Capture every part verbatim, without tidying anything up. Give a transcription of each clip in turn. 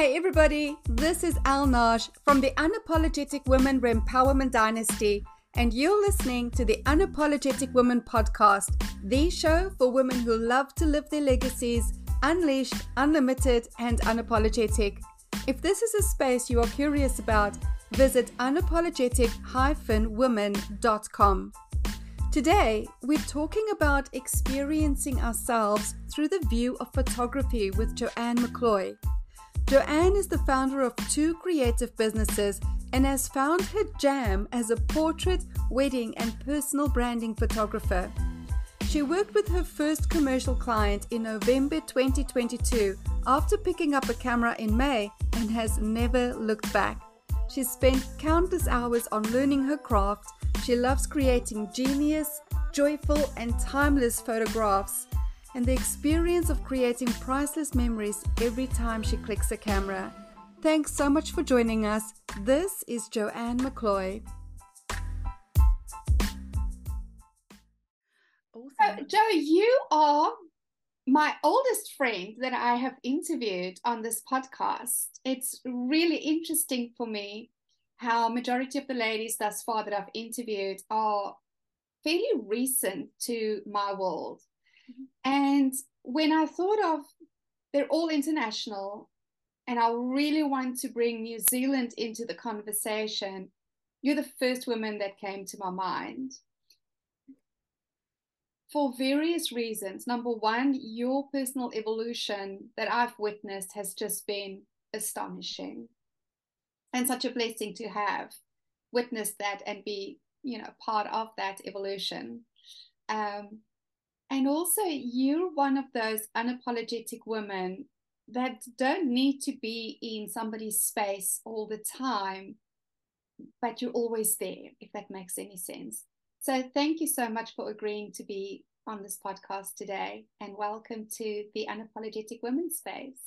Hey everybody, this is Al Nash from the Unapologetic Women Empowerment Dynasty, and you're listening to the Unapologetic Women Podcast, the show for women who love to live their legacies, unleashed, unlimited, and unapologetic. If this is a space you are curious about, visit unapologetic dash women dot com. Today, we're talking about experiencing ourselves through the view of photography with Joanne McCloy. Joanne is the founder of two creative businesses and has found her jam as a portrait, wedding, and personal branding photographer. She worked with her first commercial client in November twenty twenty-two after picking up a camera in May and has never looked back. She spent countless hours on learning her craft. She loves creating genius, joyful, and timeless photographs, and the experience of creating priceless memories every time she clicks a camera. Thanks so much for joining us. This is Joanne McCloy. So, Jo, you are my oldest friend that I have interviewed on this podcast. It's really interesting for me how majority of the ladies thus far that I've interviewed are fairly recent to my world. And when I thought of, they're all international, and I really want to bring New Zealand into the conversation, you're the first woman that came to my mind. For various reasons. Number one, your personal evolution that I've witnessed has just been astonishing, and such a blessing to have witnessed that and be, you know, part of that evolution. Um, And also, you're one of those unapologetic women that don't need to be in somebody's space all the time, but you're always there, if that makes any sense. So thank you so much for agreeing to be on this podcast today, and welcome to the Unapologetic Women space.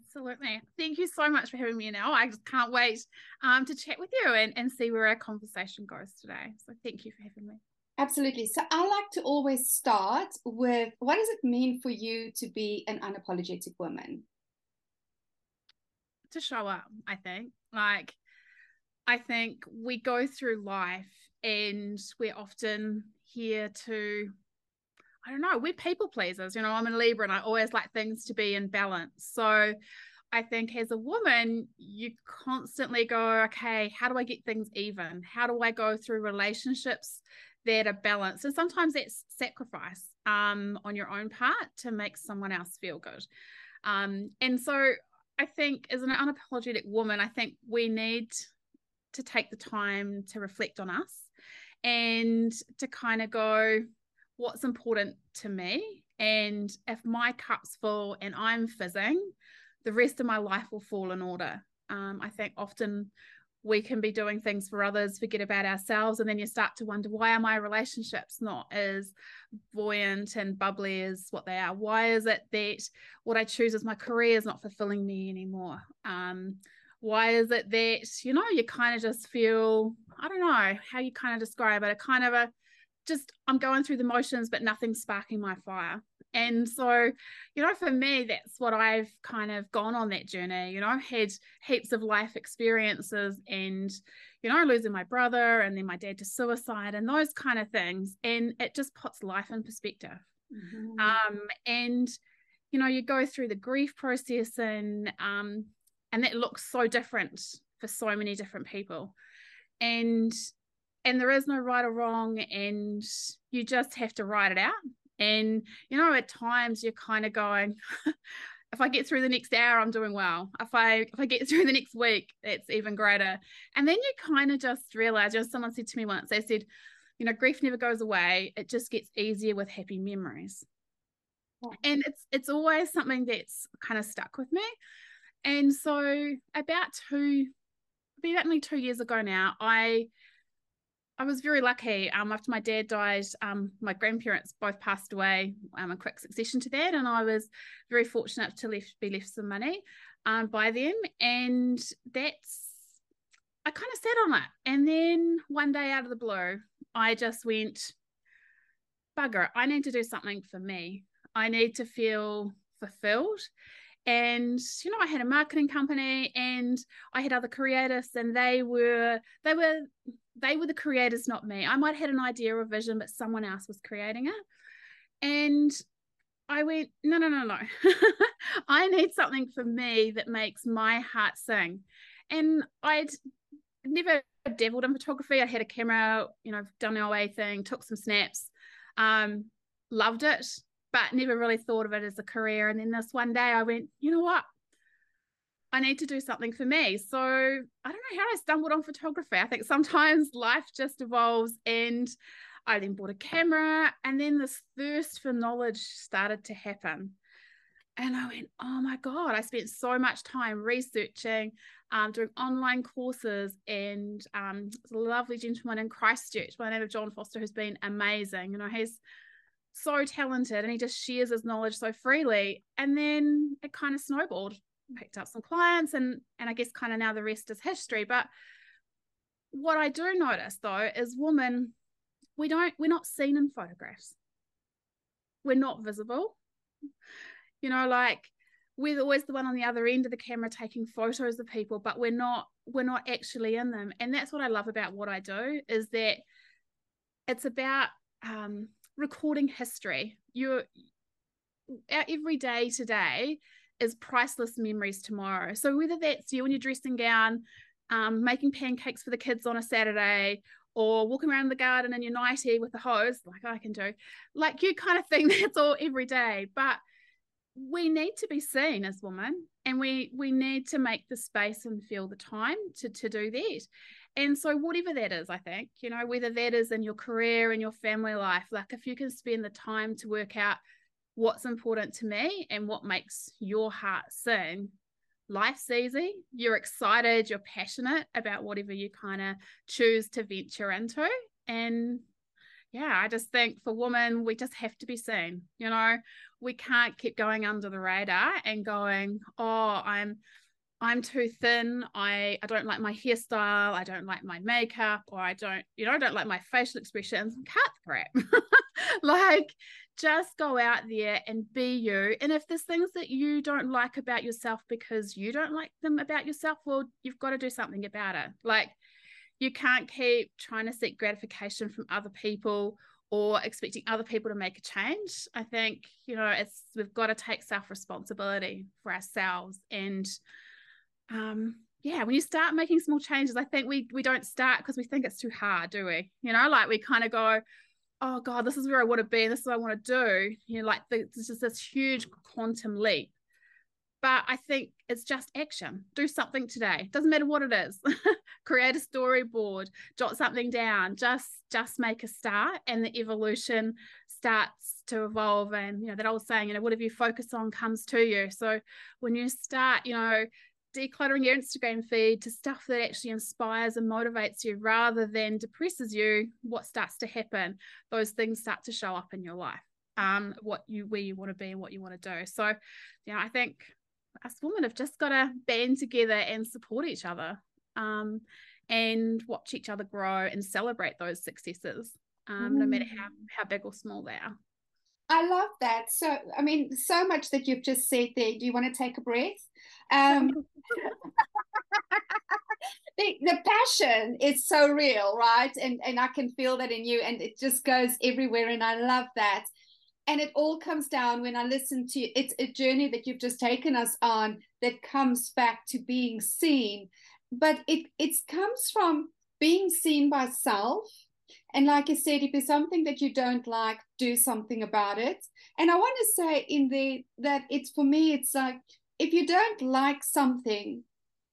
Absolutely. Thank you so much for having me now. I just can't wait um, to chat with you and, and see where our conversation goes today. So thank you for having me. Absolutely. So I like to always start with, what does it mean for you to be an unapologetic woman? To show up, I think. Like, I think we go through life and we're often here to, I don't know, we're people pleasers. You know, I'm a Libra and I always like things to be in balance. So I think as a woman, you constantly go, okay, how do I get things even? How do I go through relationships that are balanced? And sometimes that's sacrifice um, on your own part to make someone else feel good. Um, and so I think as an unapologetic woman, I think we need to take the time to reflect on us and to kind of go, what's important to me? And if my cup's full and I'm fizzing, the rest of my life will fall in order. Um, I think often we can be doing things for others, forget about ourselves, and then you start to wonder, why are my relationships not as buoyant and bubbly as what they are? Why is it that what I choose as my career is not fulfilling me anymore? Um, why is it that, you know, you kind of just feel, I don't know how you kind of describe it, a kind of a, just I'm going through the motions, but nothing's sparking my fire. And so, you know, for me, that's what I've kind of gone on that journey. You know, I've had heaps of life experiences and, you know, losing my brother and then my dad to suicide and those kind of things. And it just puts life in perspective. Mm-hmm. Um, and, you know, you go through the grief process and, um, and that looks so different for so many different people. And, and there is no right or wrong, and you just have to write it out. And, you know, at times you're kind of going, if I get through the next hour, I'm doing well. If I if I get through the next week, it's even greater. And then you kind of just realize, you know, someone said to me once, they said, you know, grief never goes away. It just gets easier with happy memories. Yeah. And it's it's always something that's kind of stuck with me. And so about two, about nearly two years ago now, I... I was very lucky. Um, after my dad died, um, my grandparents both passed away um, in quick succession to that, and I was very fortunate to left, be left some money um, by them. And that's, I kind of sat on it. And then one day out of the blue, I just went, bugger it, I need to do something for me. I need to feel fulfilled. And, you know, I had a marketing company and I had other creatives, and they were, they were, they were the creators, not me. I might have had an idea or vision, but someone else was creating it. And I went, no, no, no, no. I need something for me that makes my heart sing. And I'd never dabbled in photography. I had a camera, you know, done the O A thing, took some snaps, um, loved it, but never really thought of it as a career. And then this one day I went, you know what? I need to do something for me. So I don't know how I stumbled on photography. I think sometimes life just evolves. And I then bought a camera, and then this thirst for knowledge started to happen. And I went, oh my God, I spent so much time researching, um, doing online courses, and um, a lovely gentleman in Christchurch by the name of John Foster, who's been amazing. You know, he's so talented, and he just shares his knowledge so freely. And then it kind of snowballed, picked up some clients, and, and I guess kind of now the rest is history. But what I do notice though is women, we don't, we're not seen in photographs. We're not visible. You know, like we're always the one on the other end of the camera taking photos of people, but we're not, we're not actually in them. And that's what I love about what I do, is that it's about um, recording history. You're, our every day today is priceless memories tomorrow. So whether that's you in your dressing gown, um, making pancakes for the kids on a Saturday, or walking around the garden in your nightie with a hose, like I can do, like you kind of thing, that's all every day. But we need to be seen as women, and we we need to make the space and feel the time to to do that. And so whatever that is, I think, you know, whether that is in your career, in your family life, like if you can spend the time to work out what's important to me and what makes your heart sing, life's easy, you're excited, you're passionate about whatever you kind of choose to venture into. And yeah, I just think for women, we just have to be seen. You know, we can't keep going under the radar and going, oh, I'm I'm too thin, I, I don't like my hairstyle, I don't like my makeup, or I don't, you know, I don't like my facial expressions. Cut the crap. Like, just go out there and be you. And if there's things that you don't like about yourself because you don't like them about yourself, well, you've got to do something about it. Like, you can't keep trying to seek gratification from other people or expecting other people to make a change. I think, you know, it's, we've got to take self-responsibility for ourselves. And um yeah, when you start making small changes, I think we we don't start because we think it's too hard, do we? You know, like we kind of go, oh God, this is where I want to be, this is what I want to do, you know, like the, this is this huge quantum leap. But I think it's just action. Do something today, doesn't matter what it is. Create a storyboard, jot something down, just just make a start, and the evolution starts to evolve. And you know that old saying, you know, whatever you focus on comes to you. So when you start, you know, decluttering your Instagram feed to stuff that actually inspires and motivates you rather than depresses you, what starts to happen? Those things start to show up in your life, um, what you, where you want to be and what you want to do. So, you know, I think us women have just got to band together and support each other, um, and watch each other grow and celebrate those successes, um, mm. no matter how, how big or small they are. I love that. So, I mean, so much that you've just said there. Do you want to take a breath? Um, the, the passion is so real, right? And and I can feel that in you, and it just goes everywhere. And I love that. And it all comes down, when I listen to you, it's a journey that you've just taken us on that comes back to being seen. But it it comes from being seen by self. And like I said, if there's something that you don't like, do something about it. And I want to say in the that it's, for me, it's like, if you don't like something,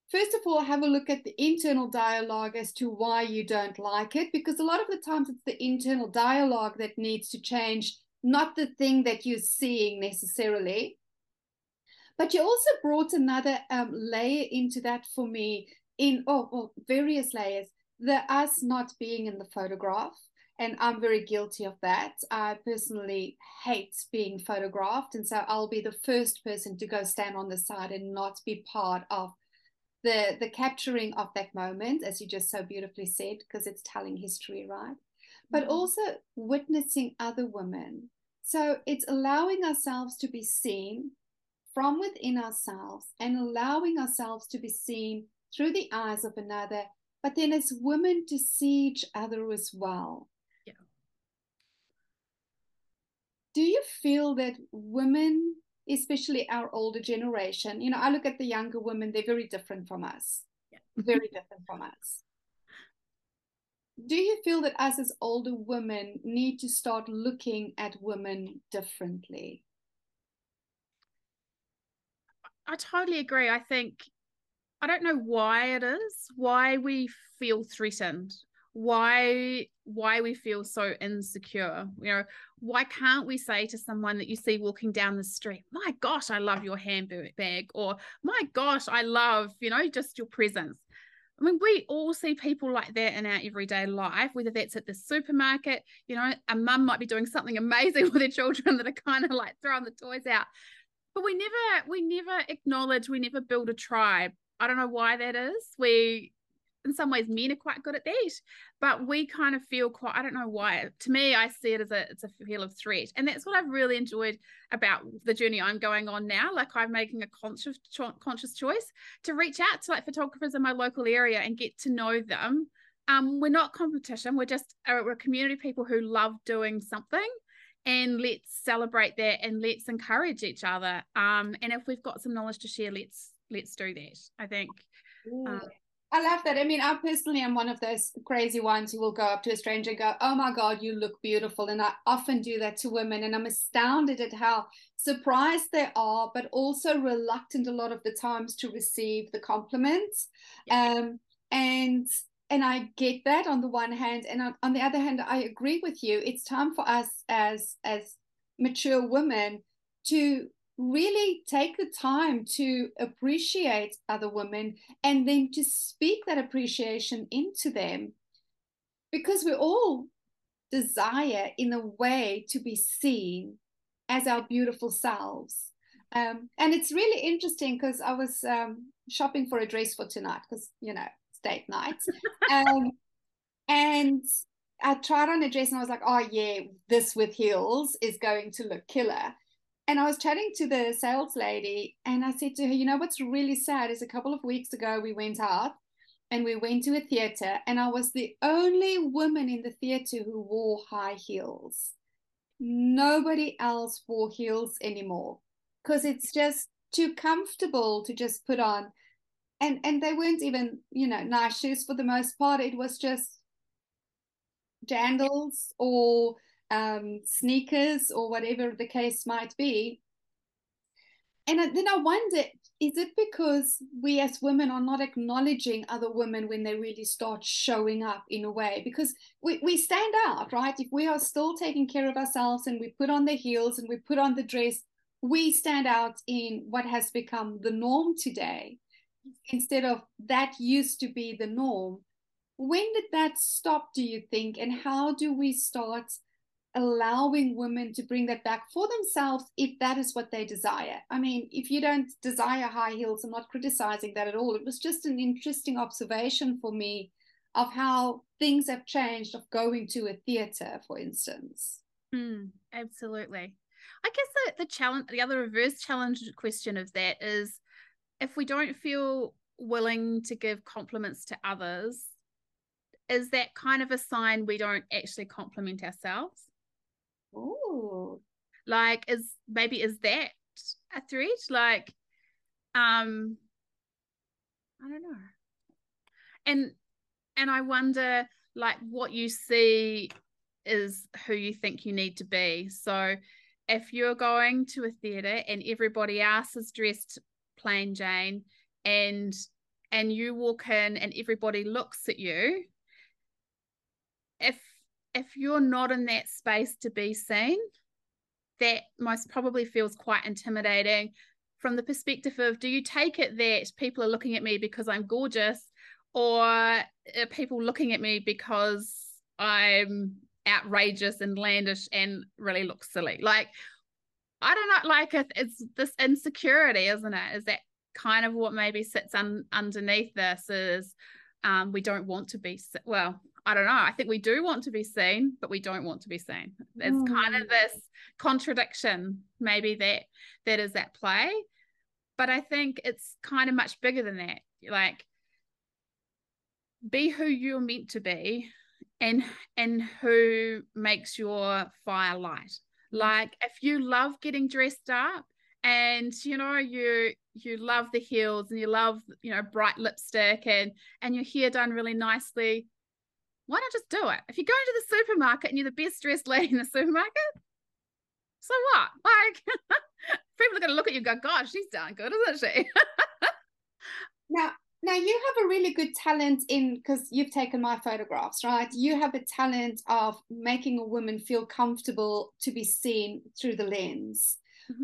first of all, have a look at the internal dialogue as to why you don't like it, because a lot of the times it's the internal dialogue that needs to change, not the thing that you're seeing necessarily. But you also brought another um, layer into that for me, in oh, well, various layers. The us not being in the photograph, and I'm very guilty of that. I personally hate being photographed, and so I'll be the first person to go stand on the side and not be part of the, the capturing of that moment, as you just so beautifully said, because it's telling history, right? But also witnessing other women. So it's allowing ourselves to be seen from within ourselves and allowing ourselves to be seen through the eyes of another, but then as women to see each other as well. Yeah. Do you feel that women, especially our older generation, you know, I look at the younger women, they're very different from us, yeah. very different from us. Do you feel that us as older women need to start looking at women differently? I totally agree. I think, I don't know why it is, why we feel threatened, why why we feel so insecure. You know, why can't we say to someone that you see walking down the street, my gosh, I love your handbag, or my gosh, I love, you know, just your presence. I mean, we all see people like that in our everyday life, whether that's at the supermarket, you know, a mum might be doing something amazing with their children that are kind of like throwing the toys out. But we never, we never acknowledge, we never build a tribe. I don't know why that is. We, in some ways, men are quite good at that, but we kind of feel quite, I don't know why. To me, I see it as a, it's a feel of threat. And that's what I've really enjoyed about the journey I'm going on now. Like, I'm making a conscious, conscious choice to reach out to like photographers in my local area and get to know them. Um, we're not competition. We're just, we're a community of people who love doing something. And let's celebrate that, and let's encourage each other. Um, and if we've got some knowledge to share, let's let's do that, I think. Um, I love that. I mean, I personally am one of those crazy ones who will go up to a stranger and go, oh my God, you look beautiful. And I often do that to women, and I'm astounded at how surprised they are, but also reluctant a lot of the times to receive the compliments. Yeah. Um, and And I get that on the one hand, and on, on the other hand, I agree with you. It's time for us as as mature women to really take the time to appreciate other women, and then to speak that appreciation into them, because we all desire, in a way, to be seen as our beautiful selves. Um, and it's really interesting, because I was um, shopping for a dress for tonight, because, you know, date night, um, and I tried on a dress, and I was like, oh yeah, this with heels is going to look killer. And I was chatting to the sales lady, and I said to her, you know what's really sad is, a couple of weeks ago we went out and we went to a theater, and I was the only woman in the theater who wore high heels. Nobody else wore heels anymore, because it's just too comfortable to just put on. And and they weren't even, you know, nice shoes for the most part. It was just jandals or um, sneakers or whatever the case might be. And then I wonder, is it because we as women are not acknowledging other women when they really start showing up, in a way? Because we, we stand out, right? If we are still taking care of ourselves, and we put on the heels and we put on the dress, we stand out in what has become the norm today, instead of that used to be the norm. When did that stop, do you think? And how do we start allowing women to bring that back for themselves, if that is what they desire? I mean, if you don't desire high heels, I'm not criticizing that at all. It was just an interesting observation for me of how things have changed, of going to a theater, for instance. Mm, absolutely. I guess the, the challenge, the other reverse challenge question of that is, if we don't feel willing to give compliments to others, is that kind of a sign we don't actually compliment ourselves? Ooh. Like, is maybe is that a threat? Like, um, I don't know. And and I wonder, like, what you see is who you think you need to be. So if you're going to a theatre and everybody else is dressed plain Jane, and and you walk in and everybody looks at you, if if you're not in that space to be seen, that most probably feels quite intimidating, from the perspective of, do you take it that people are looking at me because I'm gorgeous, or are people looking at me because I'm outrageous and outlandish and really look silly? Like, I don't know, like, it's this insecurity, isn't it? Is that kind of what maybe sits un, underneath this is um, we don't want to be, well, I don't know. I think we do want to be seen, but we don't want to be seen. It's mm. kind of this contradiction, maybe that that is at play. But I think it's kind of much bigger than that. Like, be who you're meant to be, and and who makes your fire light. Like, if you love getting dressed up, and you know you you love the heels, and you love you know bright lipstick, and and your hair done really nicely, why not just do it? If you go into the supermarket and you're the best dressed lady in the supermarket, so what? Like, people are going to look at you and go, "Gosh, she's darn good, isn't she?" Now, now you have a really good talent in, because you've taken my photographs, right? You have a talent of making a woman feel comfortable to be seen through the lens. Mm-hmm.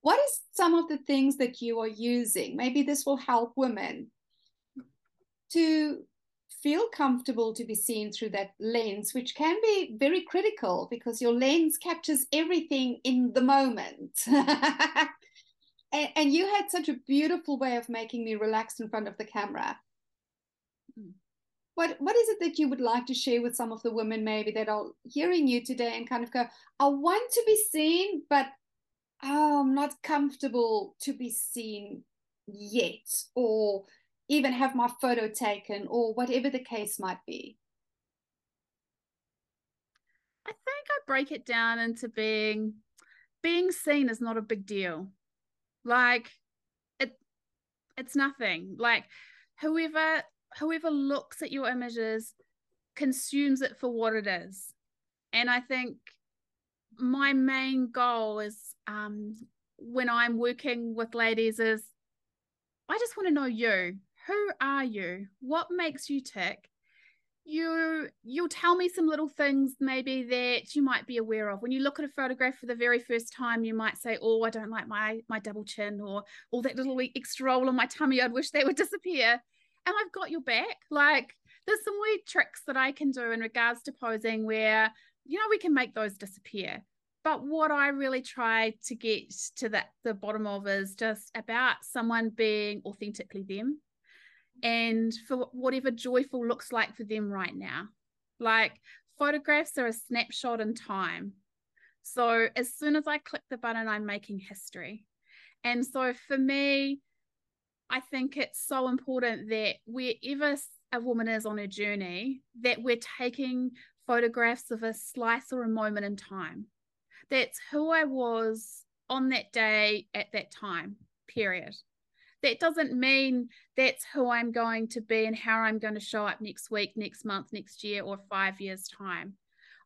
What is some of the things that you are using? Maybe this will help women to feel comfortable to be seen through that lens, which can be very critical because your lens captures everything in the moment. and, and you had such a beautiful way of making me relax in front of the camera. Mm. What, what is it that you would like to share with some of the women maybe that are hearing you today and kind of go, I want to be seen, but oh, I'm not comfortable to be seen yet, or even have my photo taken, or whatever the case might be? I think I break it down into being, being seen is not a big deal. Like, it, it's nothing. Like, whoever, whoever looks at your images consumes it for what it is. And I think my main goal is, um, when I'm working with ladies, is I just want to know you. Who are you? What makes you tick? You, you'll tell me some little things maybe that you might be aware of. When you look at a photograph for the very first time, you might say, oh, I don't like my, my double chin, or all that little extra roll on my tummy, I'd wish they would disappear. And I've got your back. Like, there's some weird tricks that I can do in regards to posing where, you know, we can make those disappear. But what I really try to get to the, the bottom of is just about someone being authentically them, and for whatever joyful looks like for them right now. Like, photographs are a snapshot in time. So as soon as I click the button, I'm making history. And so for me, I think it's so important that wherever a woman is on her journey, that we're taking photographs of a slice or a moment in time. That's who I was on that day at that time, period. That doesn't mean that's who I'm going to be and how I'm going to show up next week, next month, next year, or five years' time.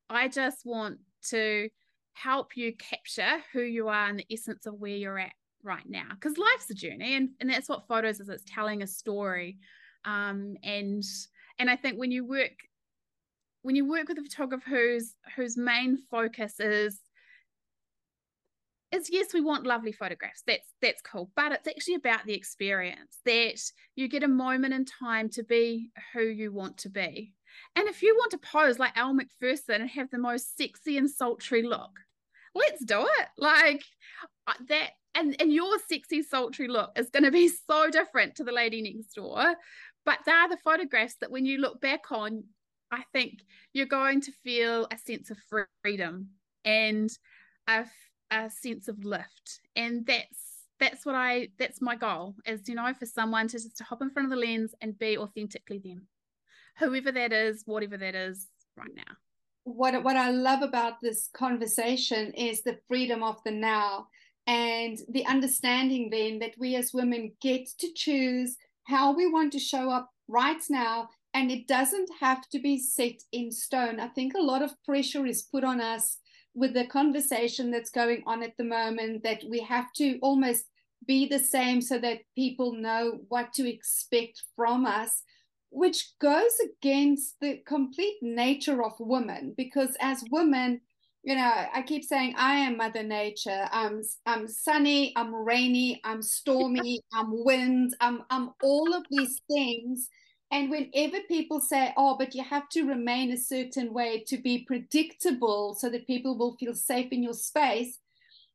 I just want to help you capture who you are and the essence of where you're at right now. Because life's a journey, and, and that's what photos is. It's telling a story. Um, and and I think when you work, when you work with a photographer whose whose main focus is Is yes, we want lovely photographs. That's that's cool, but it's actually about the experience, that you get a moment in time to be who you want to be. And if you want to pose like Al McPherson and have the most sexy and sultry look, let's do it. Like that, and and your sexy, sultry look is going to be so different to the lady next door. But they are the photographs that when you look back on, I think you're going to feel a sense of freedom and a a sense of lift. And that's that's what I that's my goal, is you know for someone to just to hop in front of the lens and be authentically them, whoever that is, whatever that is right now. What what I love about this conversation is the freedom of the now, and the understanding then that we as women get to choose how we want to show up right now, and it doesn't have to be set in stone. I think a lot of pressure is put on us with the conversation that's going on at the moment, that we have to almost be the same so that people know what to expect from us, which goes against the complete nature of women. Because as women, you know, I keep saying I am Mother Nature. I'm I'm sunny, I'm rainy, I'm stormy, I'm wind, I'm I'm all of these things. And whenever people say, oh, but you have to remain a certain way to be predictable so that people will feel safe in your space,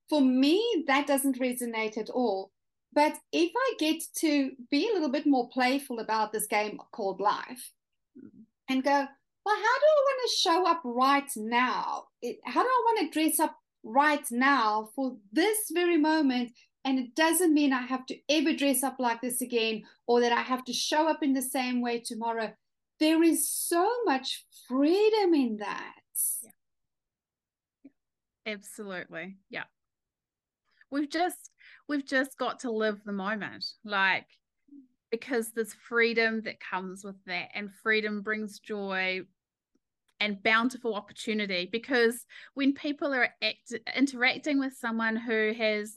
for me, that doesn't resonate at all. But if I get to be a little bit more playful about this game called life and go, well, how do I want to show up right now? How do I want to dress up right now for this very moment? And it doesn't mean I have to ever dress up like this again, or that I have to show up in the same way tomorrow. There is so much freedom in that. Yeah. Yeah. Absolutely. Yeah. We've just, we've just got to live the moment, like, because there's freedom that comes with that, and freedom brings joy and bountiful opportunity. Because when people are act- interacting with someone who has,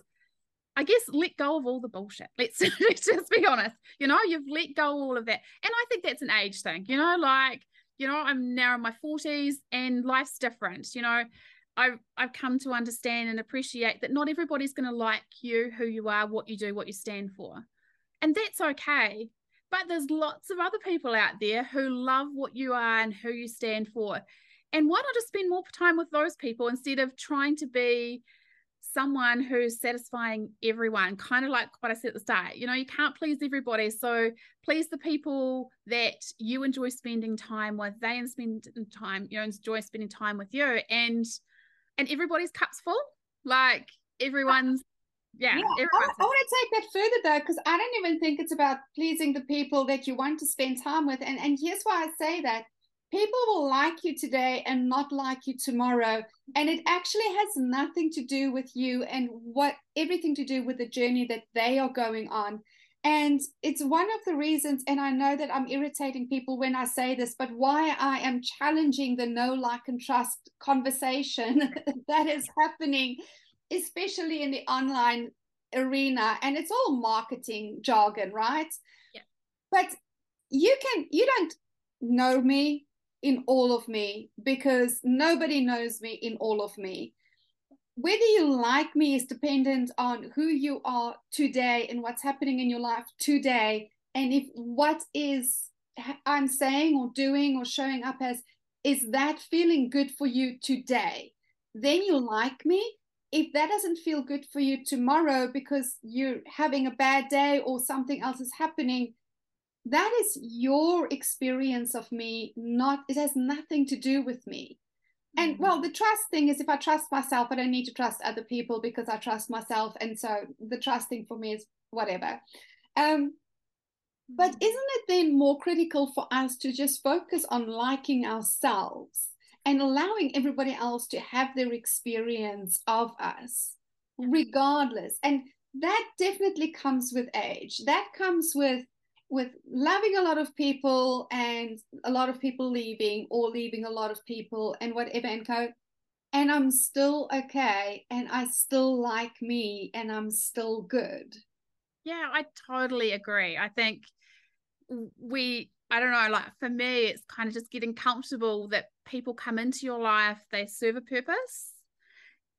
I guess, let go of all the bullshit. Let's, let's just be honest. You know, you've let go of all of that. And I think that's an age thing, you know, like, you know, I'm now in my forties and life's different. You know, I've, I've come to understand and appreciate that not everybody's going to like you, who you are, what you do, what you stand for. And that's okay. But there's lots of other people out there who love what you are and who you stand for. And why not just spend more time with those people instead of trying to be someone who's satisfying everyone, kind of like what I said at the start. You know, you can't please everybody, so please the people that you enjoy spending time with. They and spend time, you know, enjoy spending time with you, and and everybody's cup's full. Like everyone's, yeah. yeah everyone's I, I want to take that further though, because I don't even think it's about pleasing the people that you want to spend time with. And and here's why I say that. People will like you today and not like you tomorrow. And it actually has nothing to do with you and what everything to do with the journey that they are going on. And it's one of the reasons, and I know that I'm irritating people when I say this, but why I am challenging the know, like, and trust conversation that is happening, especially in the online arena. And it's all marketing jargon, right? Yeah. But you can, you don't know me in all of me, because nobody knows me in all of me. Whether you like me is dependent on who you are today and what's happening in your life today, and if what is I'm saying or doing or showing up as is that feeling good for you today, then you like me. If that doesn't feel good for you tomorrow because you're having a bad day or something else is happening, that is your experience of me. Not, it has nothing to do with me. And well, the trust thing is, if I trust myself, I don't need to trust other people because I trust myself. And so the trust thing for me is whatever. Um, but isn't it then more critical for us to just focus on liking ourselves and allowing everybody else to have their experience of us, regardless? And that definitely comes with age. That comes with with loving a lot of people and a lot of people leaving or leaving a lot of people and whatever and co. And I'm still okay. And I still like me and I'm still good. Yeah, I totally agree. I think we, I don't know, like for me, it's kind of just getting comfortable that people come into your life, they serve a purpose.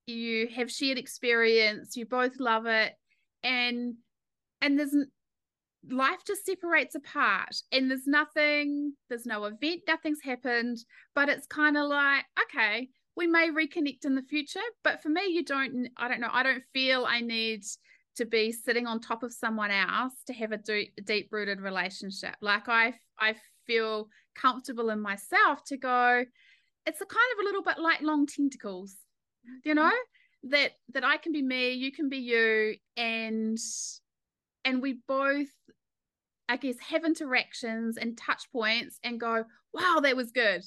You have shared experience, you both love it. And, and there's life just separates apart, and there's nothing, there's no event, nothing's happened, but it's kind of like, okay, we may reconnect in the future, but for me, you don't, I don't know, I don't feel I need to be sitting on top of someone else to have a deep, deep-rooted relationship. Like I, I feel comfortable in myself to go, it's a kind of a little bit like long tentacles, you know, that, that I can be me, you can be you, and, and we both, I guess, have interactions and touch points and go, wow, that was good.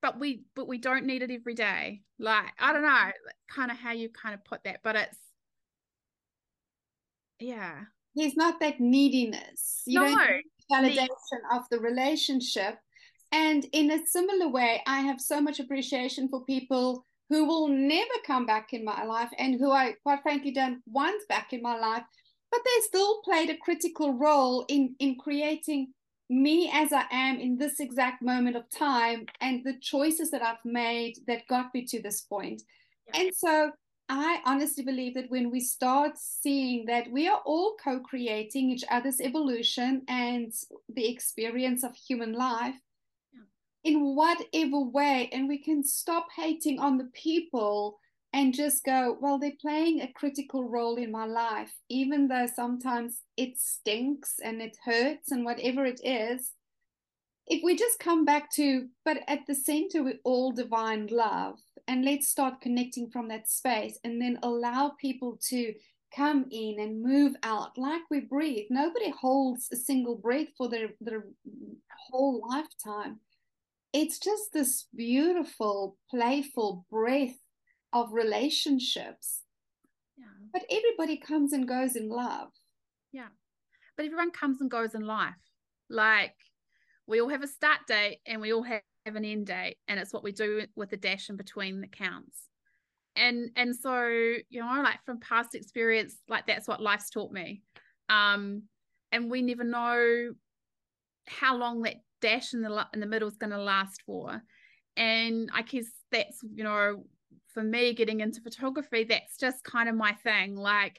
But we but we don't need it every day. Like, I don't know, kind of how you kind of put that. But it's, yeah. There's not that neediness. You no. don't need validation Need- of the relationship. And in a similar way, I have so much appreciation for people who will never come back in my life and who I, quite frankly, don't want back in my life. But they still played a critical role in, in creating me as I am in this exact moment of time and the choices that I've made that got me to this point. Yeah. And so I honestly believe that when we start seeing that we are all co-creating each other's evolution and the experience of human life, yeah, in whatever way, and we can stop hating on the people and just go, well, they're playing a critical role in my life, even though sometimes it stinks and it hurts and whatever it is. If we just come back to, but at the center, we're all divine love, and let's start connecting from that space and then allow people to come in and move out like we breathe. Nobody holds a single breath for their, their whole lifetime. It's just this beautiful, playful breath of relationships. Yeah. But everybody comes and goes in love. Yeah. But everyone comes and goes in life. Like, we all have a start date and we all have an end date, and it's what we do with the dash in between that counts. And and so, you know, like from past experience, like that's what life's taught me. Um, and we never know how long that dash in the in the middle is going to last for. And I guess that's, you know, for me getting into photography, that's just kind of my thing. Like,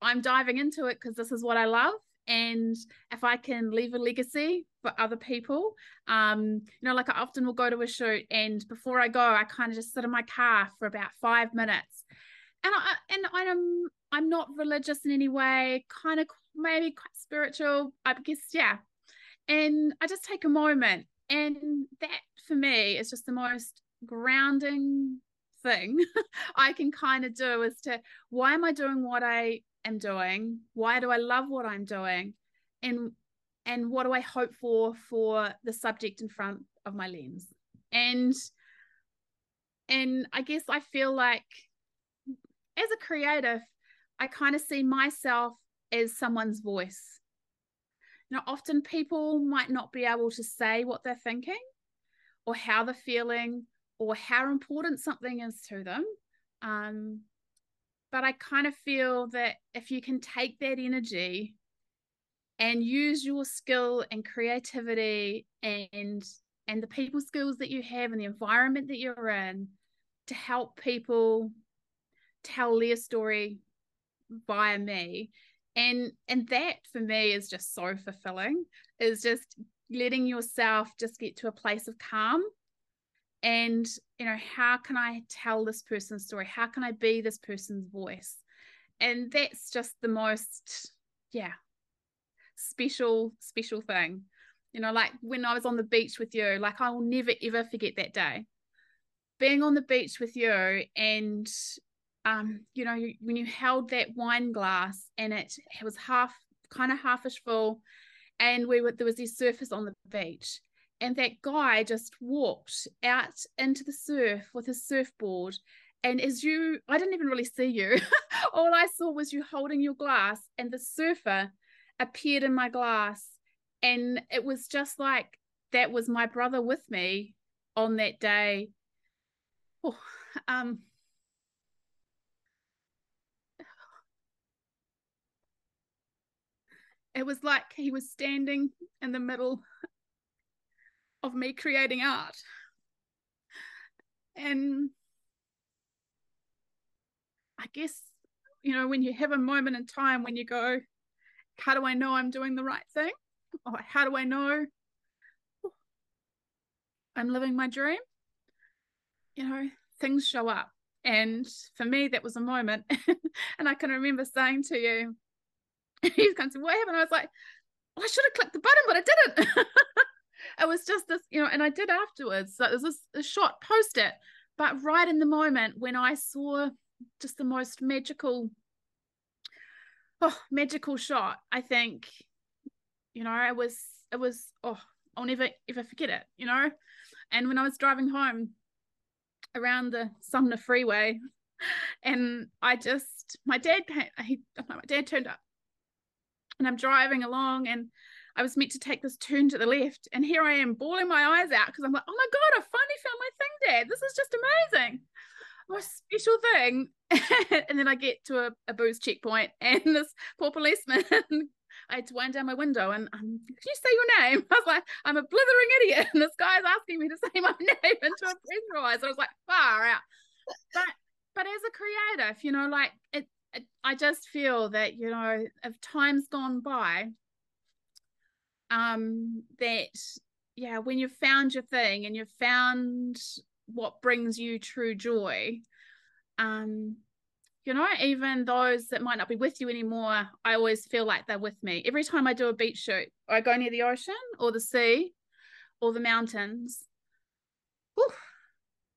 I'm diving into it because this is what I love. And if I can leave a legacy for other people, um, you know, like I often will go to a shoot, and before I go, I kind of just sit in my car for about five minutes. And I and I'm I'm not religious in any way, kind of maybe quite spiritual, I guess, yeah. And I just take a moment, and that for me is just the most grounding thing I can kind of do, as to why am I doing what I am doing, why do I love what I'm doing, and and what do I hope for for the subject in front of my lens. And and I guess I feel like as a creative, I kind of see myself as someone's voice. You know, often people might not be able to say what they're thinking or how they're feeling or how important something is to them, um but I kind of feel that if you can take that energy and use your skill and creativity and and the people skills that you have and the environment that you're in to help people tell their story via me, and and that for me is just so fulfilling, is just letting yourself just get to a place of calm. And, you know, how can I tell this person's story? How can I be this person's voice? And that's just the most, yeah, special, special thing. You know, like when I was on the beach with you, like I will never, ever forget that day. Being on the beach with you and, um, you know, you, when you held that wine glass and it, it was half, kind of halfish full, and we were, there was this surface on the beach. And that guy just walked out into the surf with his surfboard. And as you, I didn't even really see you. All I saw was you holding your glass, and the surfer appeared in my glass. And it was just like, that was my brother with me on that day. Oh, um, it was like he was standing in the middle of me creating art. And I guess, you know, when you have a moment in time when you go, how do I know I'm doing the right thing? Or how do I know I'm living my dream? You know, things show up. And for me, that was a moment. And I can remember saying to you, you can say, what happened? I was like, well, I should have clicked the button, but I didn't. It was just this, you know, and I did afterwards. So it was this, a short post it, but right in the moment when I saw just the most magical, oh, magical shot, I think, you know, it was, it was, oh, I'll never ever forget it, you know. And when I was driving home around the Sumner Freeway, and I just, my dad, he, my dad turned up, and I'm driving along, and I was meant to take this turn to the left, and here I am bawling my eyes out because I'm like, oh my God, I finally found my thing, Dad. This is just amazing. My special thing. And then I get to a, a booze checkpoint, and this poor policeman, I had to wind down my window, and um, can you say your name? I was like, I'm a blithering idiot, and this guy's asking me to say my name into a pressurized. I was like, far out. But but as a creative, you know, like it, it, I just feel that, you know, if time's gone by, Um, that, yeah, when you've found your thing and you've found what brings you true joy, um, you know, even those that might not be with you anymore, I always feel like they're with me. Every time I do a beach shoot, or I go near the ocean or the sea or the mountains, whew,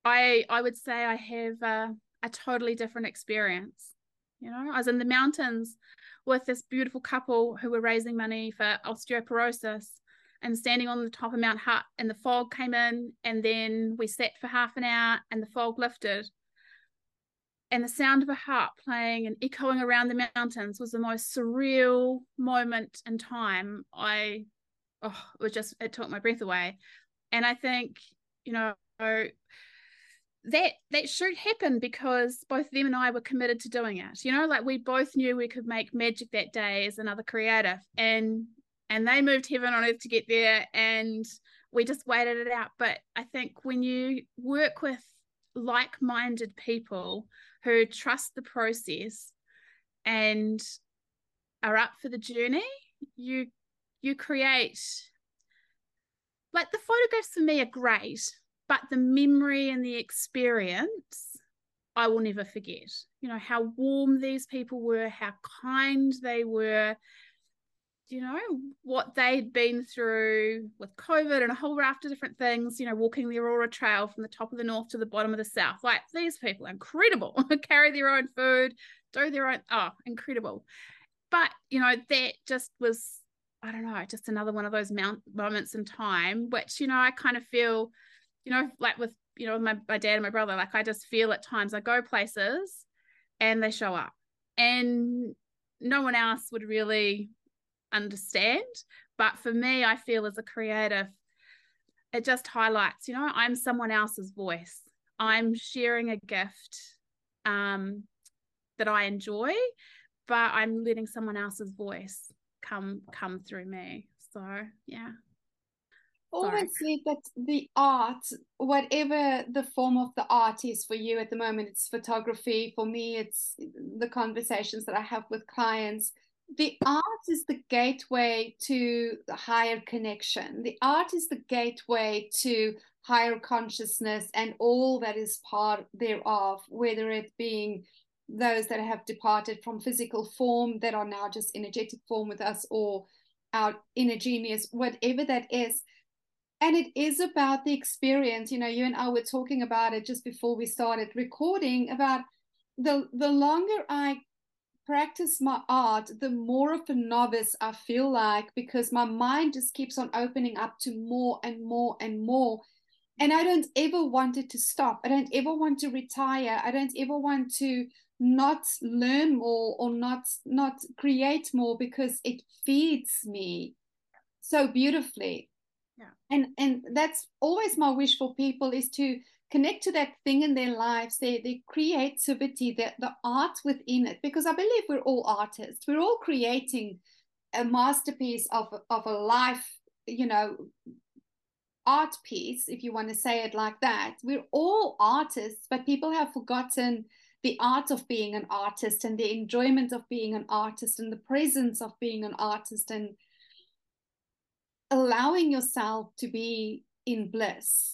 I I would say I have a, a totally different experience. You know, I was in the mountains with this beautiful couple who were raising money for osteoporosis, and standing on the top of Mount Hutt, and the fog came in, and then we sat for half an hour and the fog lifted, and the sound of a harp playing and echoing around the mountains was the most surreal moment in time. I, oh, it was just, it took my breath away. And I think, you know, that that shoot happened because both them and I were committed to doing it. You know, like we both knew we could make magic that day as another creative, and and they moved heaven on earth to get there, and we just waited it out. But I think when you work with like-minded people who trust the process and are up for the journey, you you create, like, the photographs for me are great, but the memory and the experience I will never forget. You know, how warm these people were, how kind they were, you know, what they'd been through with COVID and a whole raft of different things, you know, walking the Aurora Trail from the top of the north to the bottom of the south. Like, these people are incredible. Carry their own food, do their own, oh, incredible. But, you know, that just was, I don't know, just another one of those mount moments in time, which, you know, I kind of feel, you know, like with, you know, my, my dad and my brother, like, I just feel at times I go places and they show up, and no one else would really understand. But for me, I feel as a creative, it just highlights, you know, I'm someone else's voice. I'm sharing a gift um that I enjoy, but I'm letting someone else's voice come come through me. So yeah, obviously that the art, whatever the form of the art is for you at the moment, it's photography, for me it's the conversations that I have with clients. The art is the gateway to the higher connection. The art is the gateway to higher consciousness and all that is part thereof, whether it being those that have departed from physical form that are now just energetic form with us, or our inner genius, whatever that is. And it is about the experience. You know, you and I were talking about it just before we started recording, about the the longer I practice my art, the more of a novice I feel like, because my mind just keeps on opening up to more and more and more, and I don't ever want it to stop. I don't ever want to retire. I don't ever want to not learn more or not not create more, because it feeds me so beautifully. Yeah. And and that's always my wish for people, is to connect to that thing in their lives, their, their creativity, their, the art within it, because I believe we're all artists. We're all creating a masterpiece of, of a life, you know, art piece, if you want to say it like that. We're all artists, but people have forgotten the art of being an artist, and the enjoyment of being an artist, and the presence of being an artist, and allowing yourself to be in bliss.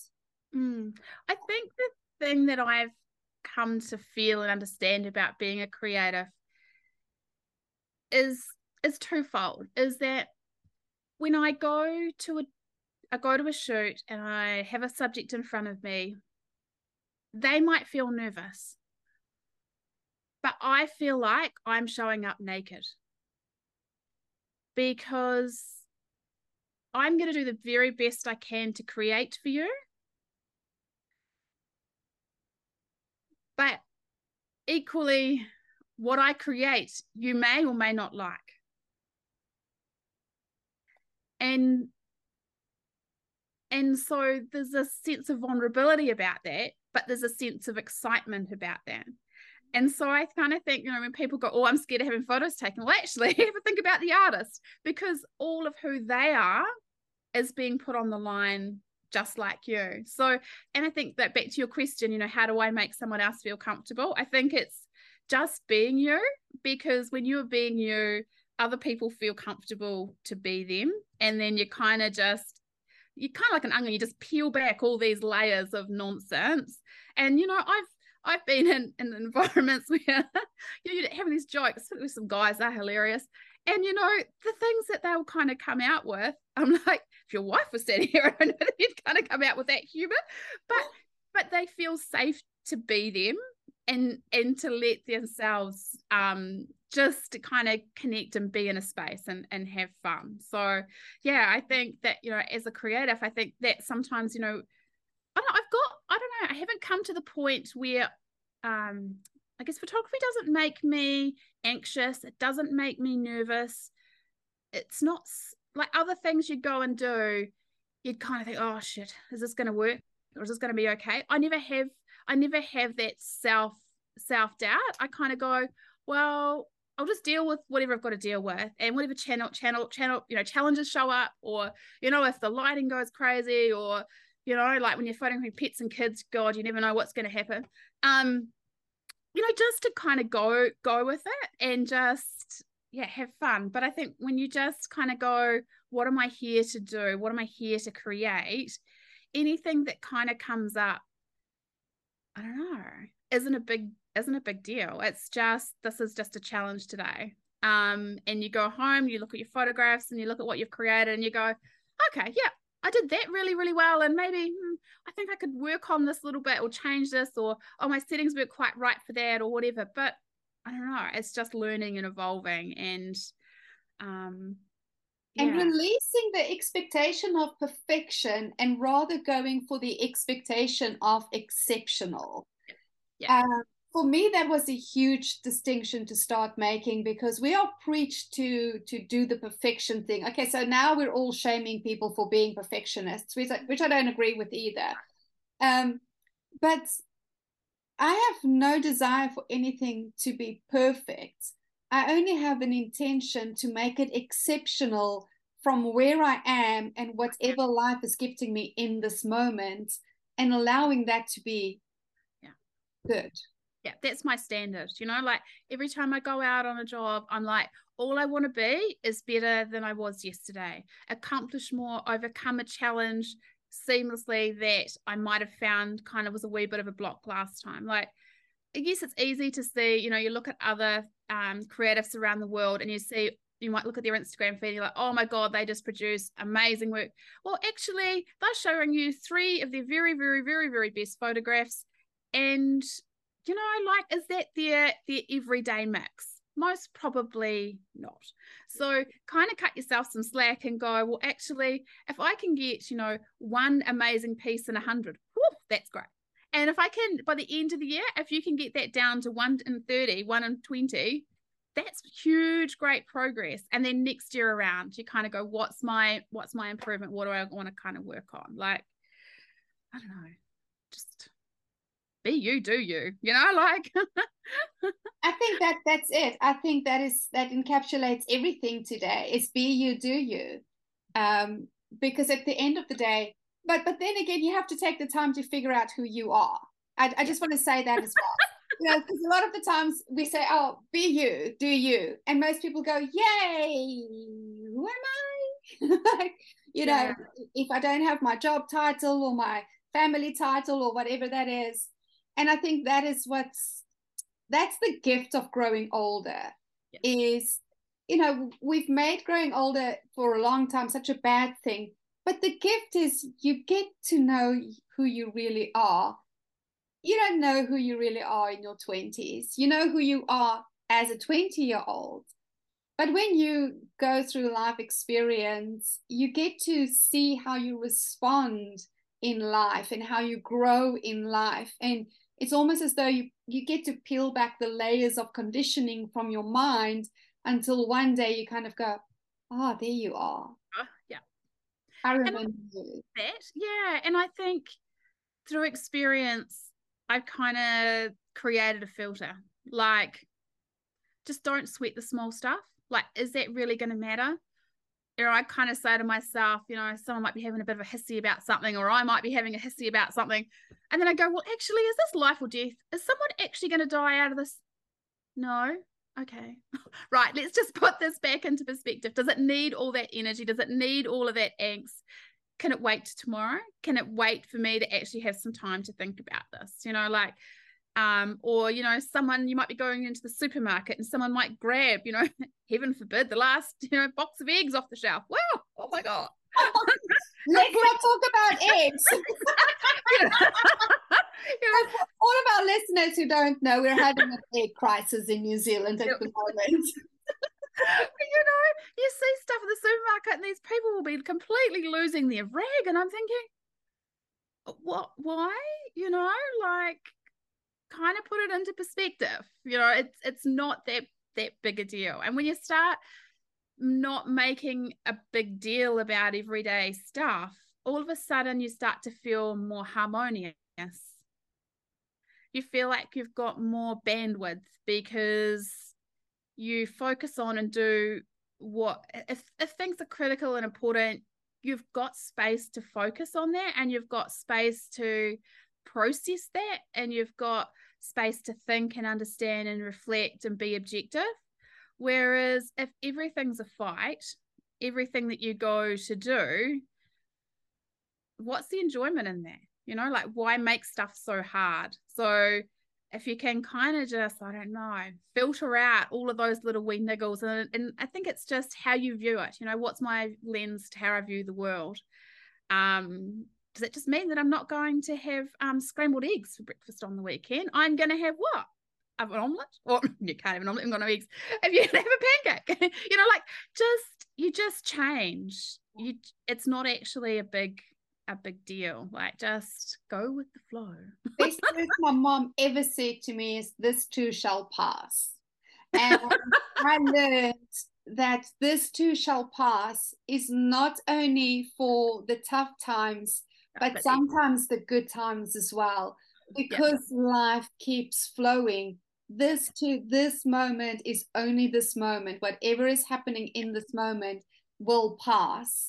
Mm. I think the thing that I've come to feel and understand about being a creative is is twofold. Is that when I go to a I go to a shoot and I have a subject in front of me, they might feel nervous, but I feel like I'm showing up naked, because I'm going to do the very best I can to create for you. But equally, what I create, you may or may not like. And, and so there's a sense of vulnerability about that, but there's a sense of excitement about that. And so I kind of think, you know, when people go, oh, I'm scared of having photos taken. Well, actually, have a think about the artist, because all of who they are is being put on the line, just like you. So, and I think that back to your question, you know, how do I make someone else feel comfortable? I think it's just being you, because when you're being you, other people feel comfortable to be them. And then you kind of just, you're kind of like an onion, you just peel back all these layers of nonsense. And, you know, I've, I've been in, in environments where, you know, you're having these jokes with some guys that are hilarious. And, you know, the things that they'll kind of come out with, I'm like, if your wife was sitting here, I know that you'd kind of come out with that humor. But but they feel safe to be them. and and to let themselves um just to kind of connect and be in a space and and have fun. So yeah, I think that, you know, as a creative, I think that sometimes, you know, I don't know, I've got I don't know I haven't come to the point where um I guess photography doesn't make me anxious, it doesn't make me nervous. It's not like other things you go and do, you'd kind of think, oh shit, is this going to work, or is this going to be okay? I never have I never have that self self doubt. I kind of go, well, I'll just deal with whatever I've got to deal with, and whatever channel channel channel you know challenges show up, or you know if the lighting goes crazy, or you know like when you're photographing pets and kids, God, you never know what's going to happen. Um, you know, just to kind of go go with it and just yeah have fun. But I think when you just kind of go, what am I here to do? What am I here to create? Anything that kind of comes up, I don't know, isn't a big isn't a big deal. It's just, this is just a challenge today. Um, and you go home, you look at your photographs and you look at what you've created and you go, okay, yeah, I did that really, really well. And maybe hmm, I think I could work on this a little bit, or change this, or, oh, my settings weren't quite right for that, or whatever. But I don't know, it's just learning and evolving, and, um, yeah. And releasing the expectation of perfection and rather going for the expectation of exceptional. Yeah. Um, for me, that was a huge distinction to start making, because we are preached to to do the perfection thing. Okay, so now we're all shaming people for being perfectionists, which I, which I don't agree with either. Um, but I have no desire for anything to be perfect. I only have an intention to make it exceptional from where I am and whatever life is gifting me in this moment, and allowing that to be yeah. good. Yeah, that's my standard. You know, like every time I go out on a job, I'm like, all I want to be is better than I was yesterday. Accomplish more, overcome a challenge seamlessly that I might have found kind of was a wee bit of a block last time. Like, I guess it's easy to see, you know, you look at other um, creatives around the world and you see, you might look at their Instagram feed and you're like, oh my God, they just produce amazing work. Well, actually, they're showing you three of their very, very, very, very best photographs. And, you know, like, is that their, their everyday mix? Most probably not. So kind of cut yourself some slack and go, well, actually, if I can get, you know, one amazing piece in a hundred, whew, that's great. And if I can, by the end of the year, if you can get that down to one in thirty, one in twenty, that's huge, great progress. And then next year around, you kind of go, what's my, what's my improvement? What do I want to kind of work on? Like, I don't know, just be you, do you, you know, like. I think that that's it. I think that is, that encapsulates everything today, is be you, do you. Um, because at the end of the day, But but then again, you have to take the time to figure out who you are. I, I just want to say that as well. You know, because a lot of the times we say, oh, be you, do you. And most people go, yay, who am I? Like, you yeah. know, if I don't have my job title or my family title or whatever that is. And I think that is what's, that's the gift of growing older yeah. is, you know, we've made growing older for a long time such a bad thing. But the gift is you get to know who you really are. You don't know who you really are in your twenties. You know who you are as a twenty-year-old. But when you go through life experience, you get to see how you respond in life and how you grow in life. And it's almost as though you, you get to peel back the layers of conditioning from your mind until one day you kind of go, ah, oh, there you are. Uh, yeah. I remember that. Yeah. And I think through experience, I've kind of created a filter. Like, just don't sweat the small stuff. Like, is that really going to matter? You know, I kind of say to myself, you know, someone might be having a bit of a hissy about something, or I might be having a hissy about something. And then I go, well, actually, is this life or death? Is someone actually going to die out of this? No. Okay, right, let's just put this back into perspective. Does it need all that energy? Does it need all of that angst? Can it wait to tomorrow? Can it wait for me to actually have some time to think about this? You know, like, um, or, you know, someone, you might be going into the supermarket and someone might grab, you know, heaven forbid, the last, you know, box of eggs off the shelf. Wow, oh my God. Let's not talk about eggs. For all of our listeners who don't know, we're having a air crisis in New Zealand at the moment. You know, you see stuff at the supermarket and these people will be completely losing their rag, and I'm thinking, what, why? You know, like, kind of put it into perspective. You know, it's it's not that that big a deal. And when you start not making a big deal about everyday stuff, all of a sudden you start to feel more harmonious. You feel like you've got more bandwidth because you focus on and do what, if, if things are critical and important, you've got space to focus on that, and you've got space to process that, and you've got space to think and understand and reflect and be objective. Whereas if everything's a fight, everything that you go to do, what's the enjoyment in that? You know, like, why make stuff so hard? So if you can kind of just, I don't know, filter out all of those little wee niggles. And, and I think it's just how you view it. You know, what's my lens to how I view the world? Um, does it just mean that I'm not going to have um, scrambled eggs for breakfast on the weekend? I'm going to have what? Have an omelette? Or you can't have an omelette, I'm going to have eggs. If you have a pancake, you know, like, just, you just change. You, it's not actually a big a big deal. Like, just go with the flow. Best thing my mom ever said to me is, this too shall pass. And I learned that this too shall pass is not only for the tough times, but, but sometimes the good times as well, because yeah. life keeps flowing. This to this moment is only this moment. Whatever is happening in this moment will pass.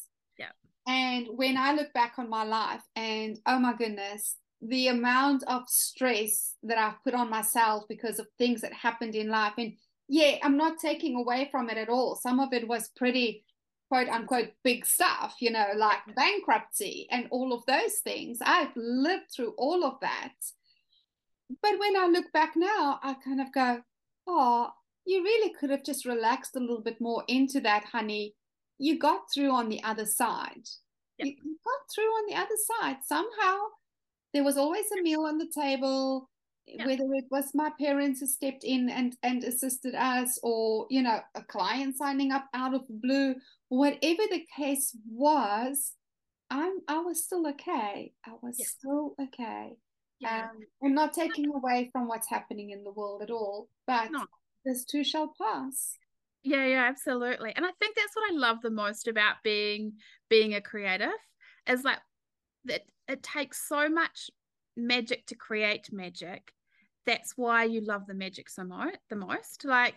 And when I look back on my life, and oh my goodness, the amount of stress that I've put on myself because of things that happened in life. And yeah, I'm not taking away from it at all. Some of it was pretty, quote unquote, big stuff, you know, like bankruptcy and all of those things. I've lived through all of that. But when I look back now, I kind of go, oh, you really could have just relaxed a little bit more into that, honey. You got through on the other side. Yep. You, you got through on the other side. Somehow there was always a meal on the table, yep. whether it was my parents who stepped in and, and assisted us, or, you know, a client signing up out of the blue, whatever the case was, I'm, I was still okay. I was yep. still okay. Yep. Um, I'm not taking away from what's happening in the world at all, but no. this too shall pass. Yeah, yeah, absolutely. And I think that's what I love the most about being being a creative, is like that it takes so much magic to create magic. That's why you love the magic so much, the most. Like,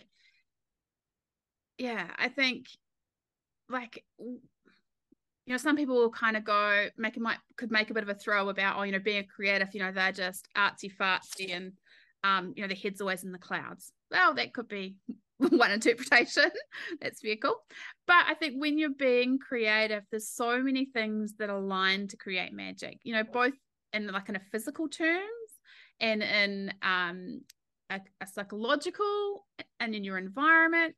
yeah, I think, like, you know, some people will kind of go make a might could make a bit of a throw about, oh, you know, being a creative, you know, they're just artsy fartsy and um, you know, their head's always in the clouds. Well, that could be one interpretation. That's very cool. But I think when you're being creative, there's so many things that align to create magic, you know, both in like in a physical terms and in um a, a psychological and in your environment.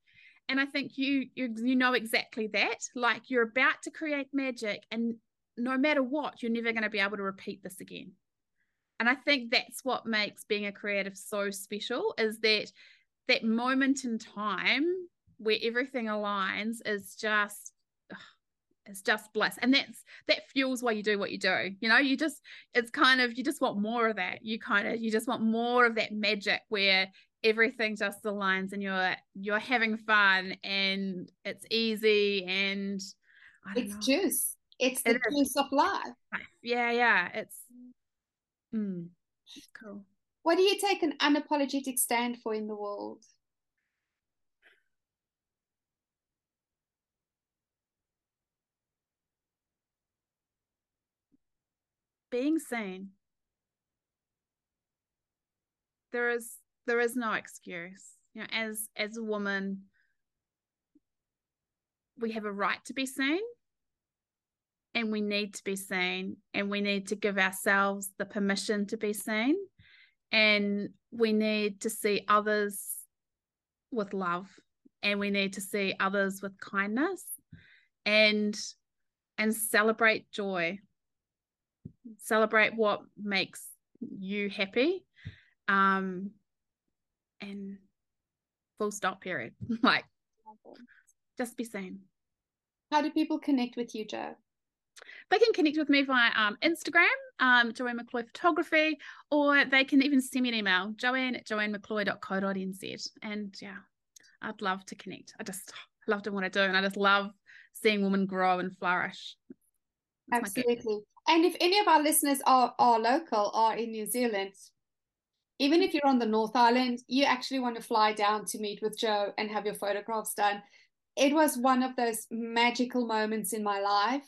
And I think you you you know exactly that, like, you're about to create magic, and no matter what, you're never going to be able to repeat this again. And I think that's what makes being a creative so special, is that that moment in time where everything aligns is just, it's just bliss. And that's, that fuels why you do what you do. You know, you just, it's kind of, you just want more of that. You kind of, you just want more of that magic where everything just aligns and you're, you're having fun and it's easy and I don't know. It's juice. It's the juice of life. Yeah. Yeah. It's, mm, it's cool. What do you take an unapologetic stand for in the world? Being seen. There is there is no excuse. You know, as as a woman, we have a right to be seen, and we need to be seen, and we need to give ourselves the permission to be seen. And we need to see others with love, and we need to see others with kindness, and and celebrate joy. Celebrate what makes you happy, um, and full stop, period. Like, just be seen. How do people connect with you, Jo? They can connect with me via um, Instagram, um, Joanne McCloy Photography, or they can even send me an email, Joanne at joanne m c c loy dot co dot n z. And yeah, I'd love to connect. I just love doing what I do, and I just love seeing women grow and flourish. That's Absolutely. And if any of our listeners are, are local, are in New Zealand, even if you're on the North Island, you actually want to fly down to meet with Jo and have your photographs done. It was one of those magical moments in my life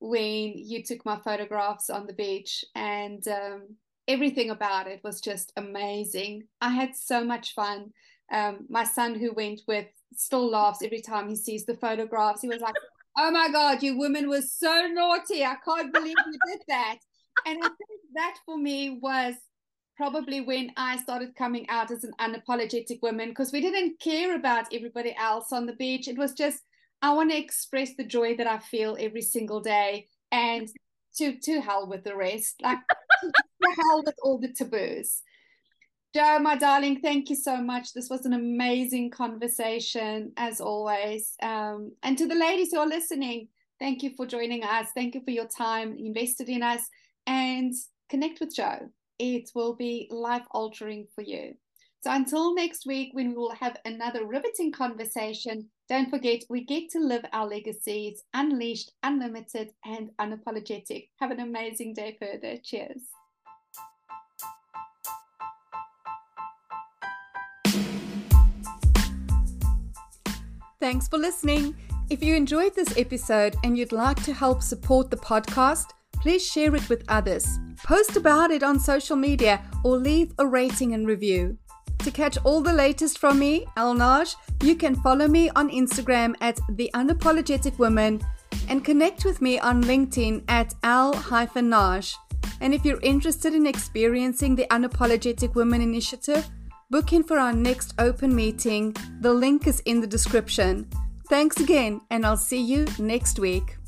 when you took my photographs on the beach, and um, everything about it was just amazing. I had so much fun. Um, my son, who went with, still laughs every time he sees the photographs. He was like, oh my God, you women were so naughty. I can't believe you did that. And I think that for me was probably when I started coming out as an unapologetic woman, because we didn't care about everybody else on the beach. It was just, I want to express the joy that I feel every single day, and to to hell with the rest, like to hell with all the taboos. Jo, my darling, thank you so much. This was an amazing conversation, as always. Um, and to the ladies who are listening, thank you for joining us. Thank you for your time invested in us. And connect with Jo. It will be life-altering for you. So until next week, when we will have another riveting conversation, don't forget, we get to live our legacies, unleashed, unlimited, and unapologetic. Have an amazing day further. Cheers. Thanks for listening. If you enjoyed this episode and you'd like to help support the podcast, please share it with others. Post about it on social media or leave a rating and review. To catch all the latest from me, Al Nash, you can follow me on Instagram at The Unapologetic Woman and connect with me on LinkedIn at al nash. And if you're interested in experiencing the Unapologetic Women initiative, book in for our next open meeting. The link is in the description. Thanks again, and I'll see you next week.